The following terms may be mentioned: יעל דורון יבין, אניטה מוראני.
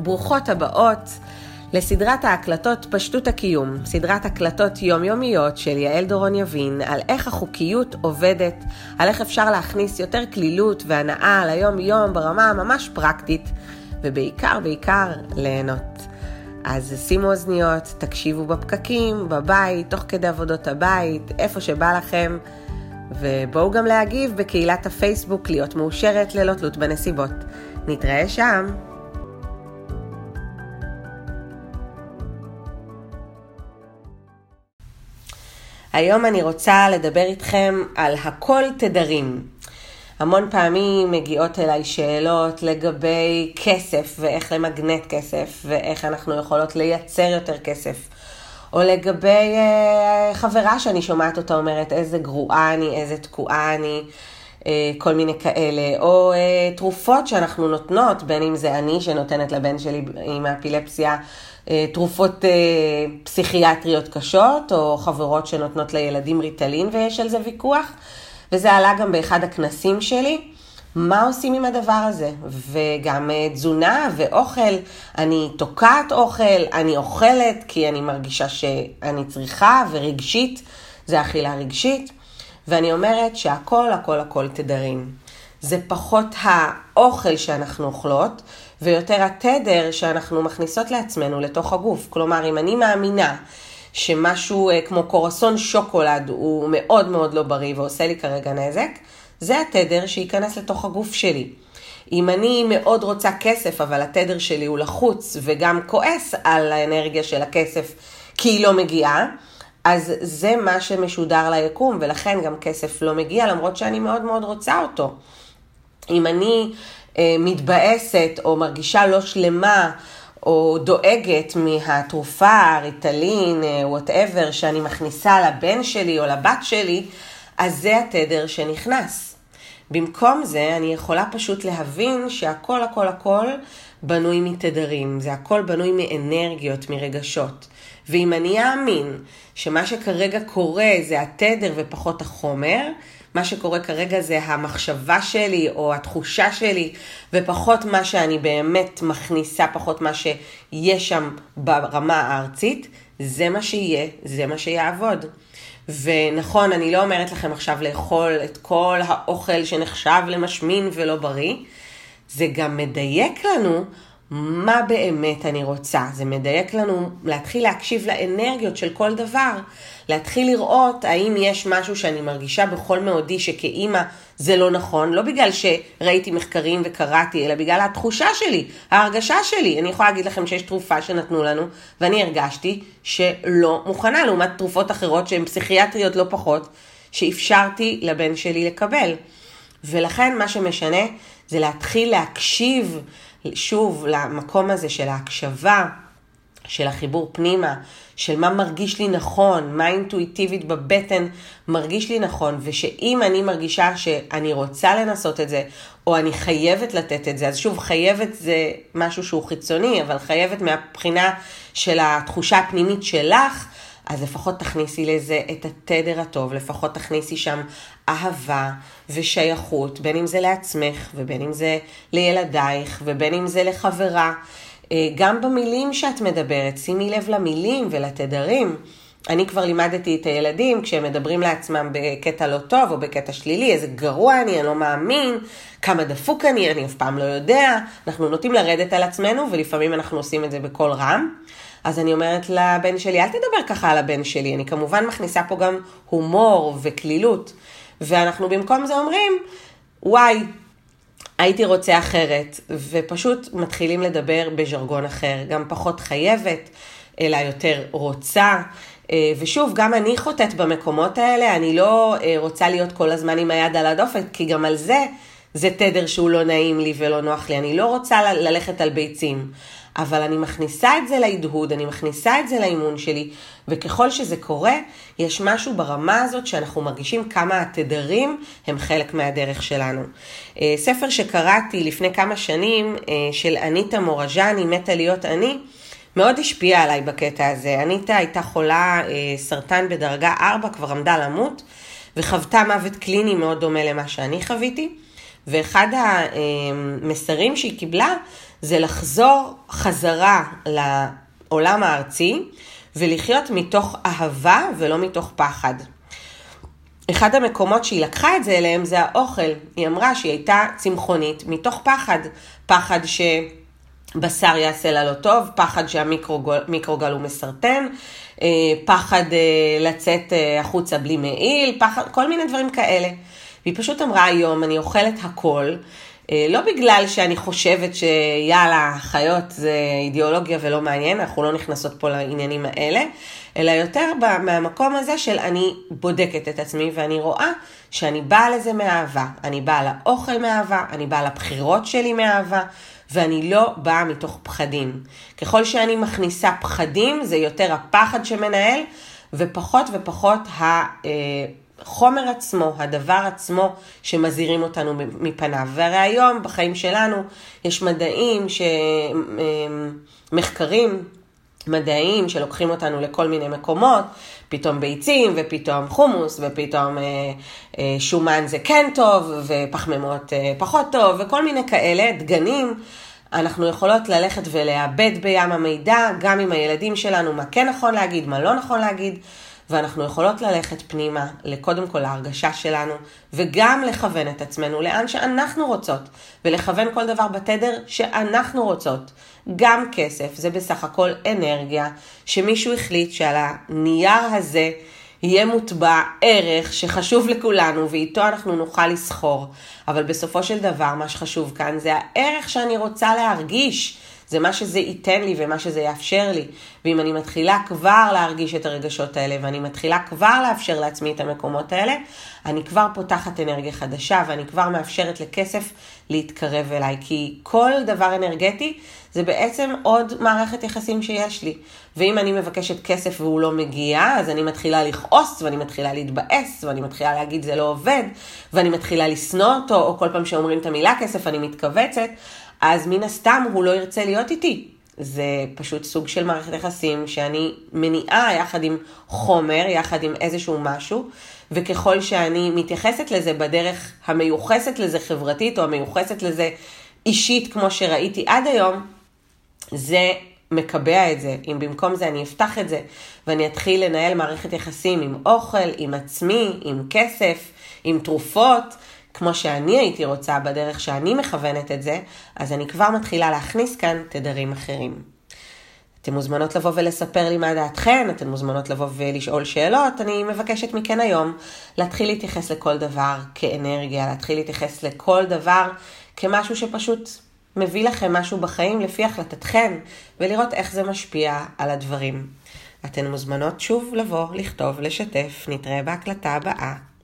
ברוכות הבאות לסדרת ההקלטות פשטות הקיום, סדרת הקלטות יומיומיות של יעל דורון יבין על איך החוקיות עובדת, על איך אפשר להכניס יותר כלילות והנאה ליום יום ברמה ממש פרקטית, ובעיקר ליהנות. אז שימו אוזניות, תקשיבו בפקקים, בבית, תוך כדי עבודות הבית, איפה שבא לכם, ובואו גם להגיב בקהילת הפייסבוק להיות מאושרת ללא תלות בנסיבות. נתראה שם. היום אני רוצה לדבר איתכם על הכל תדרים. המון פעמים מגיעות אליי שאלות לגבי כסף ואיך למגנט כסף ואיך אנחנו יכולות לייצר יותר כסף. או לגבי חברה שאני שומעת אותה אומרת איזה גרועה אני, איזה תקועה אני, כל מיני כאלה. או תרופות שאנחנו נותנות, בין אם זה אני שנותנת לבן שלי עם האפילפסיה, תרופות פסיכיאטריות קשות, או חברות שנותנות לילדים ריטלין ויש על זה ויכוח. וזה עלה גם באחד הכנסים שלי, מה עושים עם הדבר הזה? וגם תזונה ואוכל, אני תוקעת אוכל, אני אוכלת כי אני מרגישה שאני צריכה, ורגשית, זה אכילה רגשית, ואני אומרת שהכל, הכל, הכל תדרים. זה פחות האוכל שאנחנו אוכלות, ויותר התדר שאנחנו מכניסות לעצמנו לתוך הגוף. כלומר, אם אני מאמינה שמשהו כמו קורסון שוקולד הוא מאוד מאוד לא בריא ועושה לי כרגע נזק, זה התדר שייכנס לתוך הגוף שלי. אם אני מאוד רוצה כסף, אבל התדר שלי הוא לחוץ וגם כועס על האנרגיה של הכסף כי היא לא מגיעה, אז זה מה שמשודר ליקום, ולכן גם כסף לא מגיע, למרות שאני מאוד מאוד רוצה אותו. אם אני מתבאסת או מרגישה לא שלמה, או דואגת מהתרופה, ריטלין, whatever, שאני מכניסה לבן שלי או לבת שלי, אז זה התדר שנכנס. במקום זה, אני יכולה פשוט להבין שהכל, הכל, הכל בנוי מתדרים. זה הכל בנוי מאנרגיות, מרגשות. ואם אני אאמין שמה שכרגע קורה זה התדר ופחות החומר, מה שקורה כרגע זה המחשבה שלי או התחושה שלי, ופחות מה שאני באמת מכניסה, פחות מה שיש שם ברמה הארצית, זה מה שיהיה, זה מה שיעבוד. ונכון, אני לא אומרת לכם עכשיו לאכול את כל האוכל שנחשב למשמין ולא בריא, זה גם מדייק לנו מה באמת אני רוצה. זה מדייק לנו להתחיל להקשיב לאנרגיות של כל דבר, להתחיל לראות האם יש משהו שאני מרגישה בכל מאודי שכאימא זה לא נכון, לא בגלל שראיתי מחקרים וקראתי, אלא בגלל התחושה שלי, ההרגשה שלי. אני יכולה להגיד לכם שיש תרופה שנתנו לנו, ואני הרגשתי שלא מוכנה, לעומת תרופות אחרות שהן פסיכיאטריות לא פחות, שאפשרתי לבן שלי לקבל. ולכן מה שמשנה זה להתחיל להקשיב שוב למקום הזה של ההקשבה, של החיבור פנימה, של מה מרגיש לי נכון, מה אינטואיטיבית בבטן מרגיש לי נכון, ושאם אני מרגישה שאני רוצה לנסות את זה, או אני חייבת לתת את זה, אז שוב, חייבת זה משהו שהוא חיצוני, אבל חייבת מהבחינה של התחושה הפנימית שלך, אז לפחות תכניסי לזה את התדר הטוב, לפחות תכניסי שם אהבה ושייכות, בין אם זה לעצמך ובין אם זה לילדייך ובין אם זה לחברה. גם במילים שאת מדברת, שימי לב למילים ולתדרים. אני כבר לימדתי את הילדים כשהם מדברים לעצמם בקטע לא טוב או בקטע שלילי, איזה גרוע אני לא מאמין, כמה דפוק אני אף פעם לא יודע. אנחנו נוטים לרדת על עצמנו ולפעמים אנחנו עושים את זה בכל רם. אז אני אומרת לבן שלי, אל תדבר ככה על הבן שלי, אני כמובן מכניסה פה גם הומור וכלילות, ואנחנו במקום זה אומרים, וואי, הייתי רוצה אחרת, ופשוט מתחילים לדבר בז'רגון אחר, גם פחות חייבת, אלא יותר רוצה, ושוב, גם אני חוטאת במקומות האלה, אני לא רוצה להיות כל הזמן עם היד על הדופק, כי גם על זה, זה תדר שהוא לא נעים לי ולא נוח לי, אני לא רוצה ללכת על ביצים, אבל אני מכניסה את זה להדהוד, אני מכניסה את זה לאימון שלי, וככל שזה קורה, יש משהו ברמה הזאת שאנחנו מרגישים כמה התדרים הם חלק מהדרך שלנו. ספר שקראתי לפני כמה שנים של אניטה מוראני, מתה להיות אני, מאוד השפיע עליי בקטע הזה. אניטה הייתה חולה סרטן בדרגה 4, כבר עמדה למות, וחוותה מוות קליני מאוד דומה למה שאני חוויתי, ואחד המסרים שהיא קיבלה זה לחזור חזרה לעולם הארצי, ולחיות מתוך אהבה ולא מתוך פחד. אחד המקומות שהיא לקחה את זה אליהם זה האוכל. היא אמרה שהיא הייתה צמחונית מתוך פחד. פחד שבשר יעשה לה לא טוב, פחד שהמיקרוגל הוא מסרטן, פחד לצאת החוצה בלי מעיל, פחד, כל מיני דברים כאלה. והיא פשוט אמרה היום, אני אוכלת הכל, לא בגלל שאני חושבת שיאללה, חיות זה אידיאולוגיה ולא מעניין, אנחנו לא נכנסות פה לעניינים האלה, אלא יותר מהמקום הזה של אני בודקת את עצמי ואני רואה שאני באה לזה מאהבה, אני באה לאוכל מאהבה, אני באה לבחירות שלי מאהבה, ואני לא באה מתוך פחדים. ככל שאני מכניסה פחדים, זה יותר הפחד שמנהל, ופחות ופחות חומר עצמו, הדבר עצמו שמזהירים אותנו מפניו. והרי היום בחיים שלנו יש מדעים, מחקרים מדעיים שלוקחים אותנו לכל מיני מקומות, פתאום ביצים ופתאום חומוס ופתאום שומן זה כן טוב ופחמימות פחות טוב וכל מיני כאלה, דגנים. אנחנו יכולות ללכת ולאבד בים המידע גם עם הילדים שלנו מה כן נכון להגיד, מה לא נכון להגיד. ואנחנו יכולות ללכת פנימה, לקודם כל ההרגשה שלנו, וגם לכוון את עצמנו לאן שאנחנו רוצות, ולכוון כל דבר בתדר שאנחנו רוצות. גם כסף זה בסך הכל אנרגיה, שמישהו החליט שעל הנייר הזה יהיה מוטבע ערך שחשוב לכולנו, ואיתו אנחנו נוכל לסחור. אבל בסופו של דבר מה שחשוב כאן זה הערך שאני רוצה להרגיש, זה מה שזה ייתן לי ומה שזה יאפשר לי. ואם אני מתחילה כבר להרגיש את הרגשות האלה, ואני מתחילה כבר לאפשר לעצמי את המקומות האלה, אני כבר פותחת אנרגיה חדשה, ואני כבר מאפשרת לכסף להתקרב אליי. כי כל דבר אנרגטי זה בעצם עוד מערכת יחסים שיש לי. ואם אני מבקשת כסף והוא לא מגיע, אז אני מתחילה לכעוס, ואני מתחילה להתבאס, ואני מתחילה להגיד זה לא עובד, ואני מתחילה לסנוע אותו, או כל פעם שאומרים את המילה כסף אני מתכווצת, אז מן הסתם הוא לא ירצה להיות איתי. זה פשוט סוג של מערכת יחסים שאני מניעה יחד עם חומר, יחד עם איזשהו משהו, וככל שאני מתייחסת לזה בדרך המיוחסת לזה חברתית, או המיוחסת לזה אישית כמו שראיתי עד היום, זה מקבע את זה. אם במקום זה אני אפתח את זה, ואני אתחיל לנהל מערכת יחסים עם אוכל, עם עצמי, עם כסף, עם תרופות, כמו שאני הייתי רוצה בדרך שאני מכוונת את זה, אז אני כבר מתחילה להכניס כאן תדרים אחרים. אתם מוזמנות לבוא ולספר לי מה דעתכן, אתם מוזמנות לבוא ולשאול שאלות, אני מבקשת מכן היום להתחיל להתייחס לכל דבר כאנרגיה, להתחיל להתייחס לכל דבר כמשהו שפשוט מביא לכם משהו בחיים לפי החלטתכן, ולראות איך זה משפיע על הדברים. אתן מוזמנות שוב לבוא, לכתוב, לשתף, נתראה בהקלטה הבאה.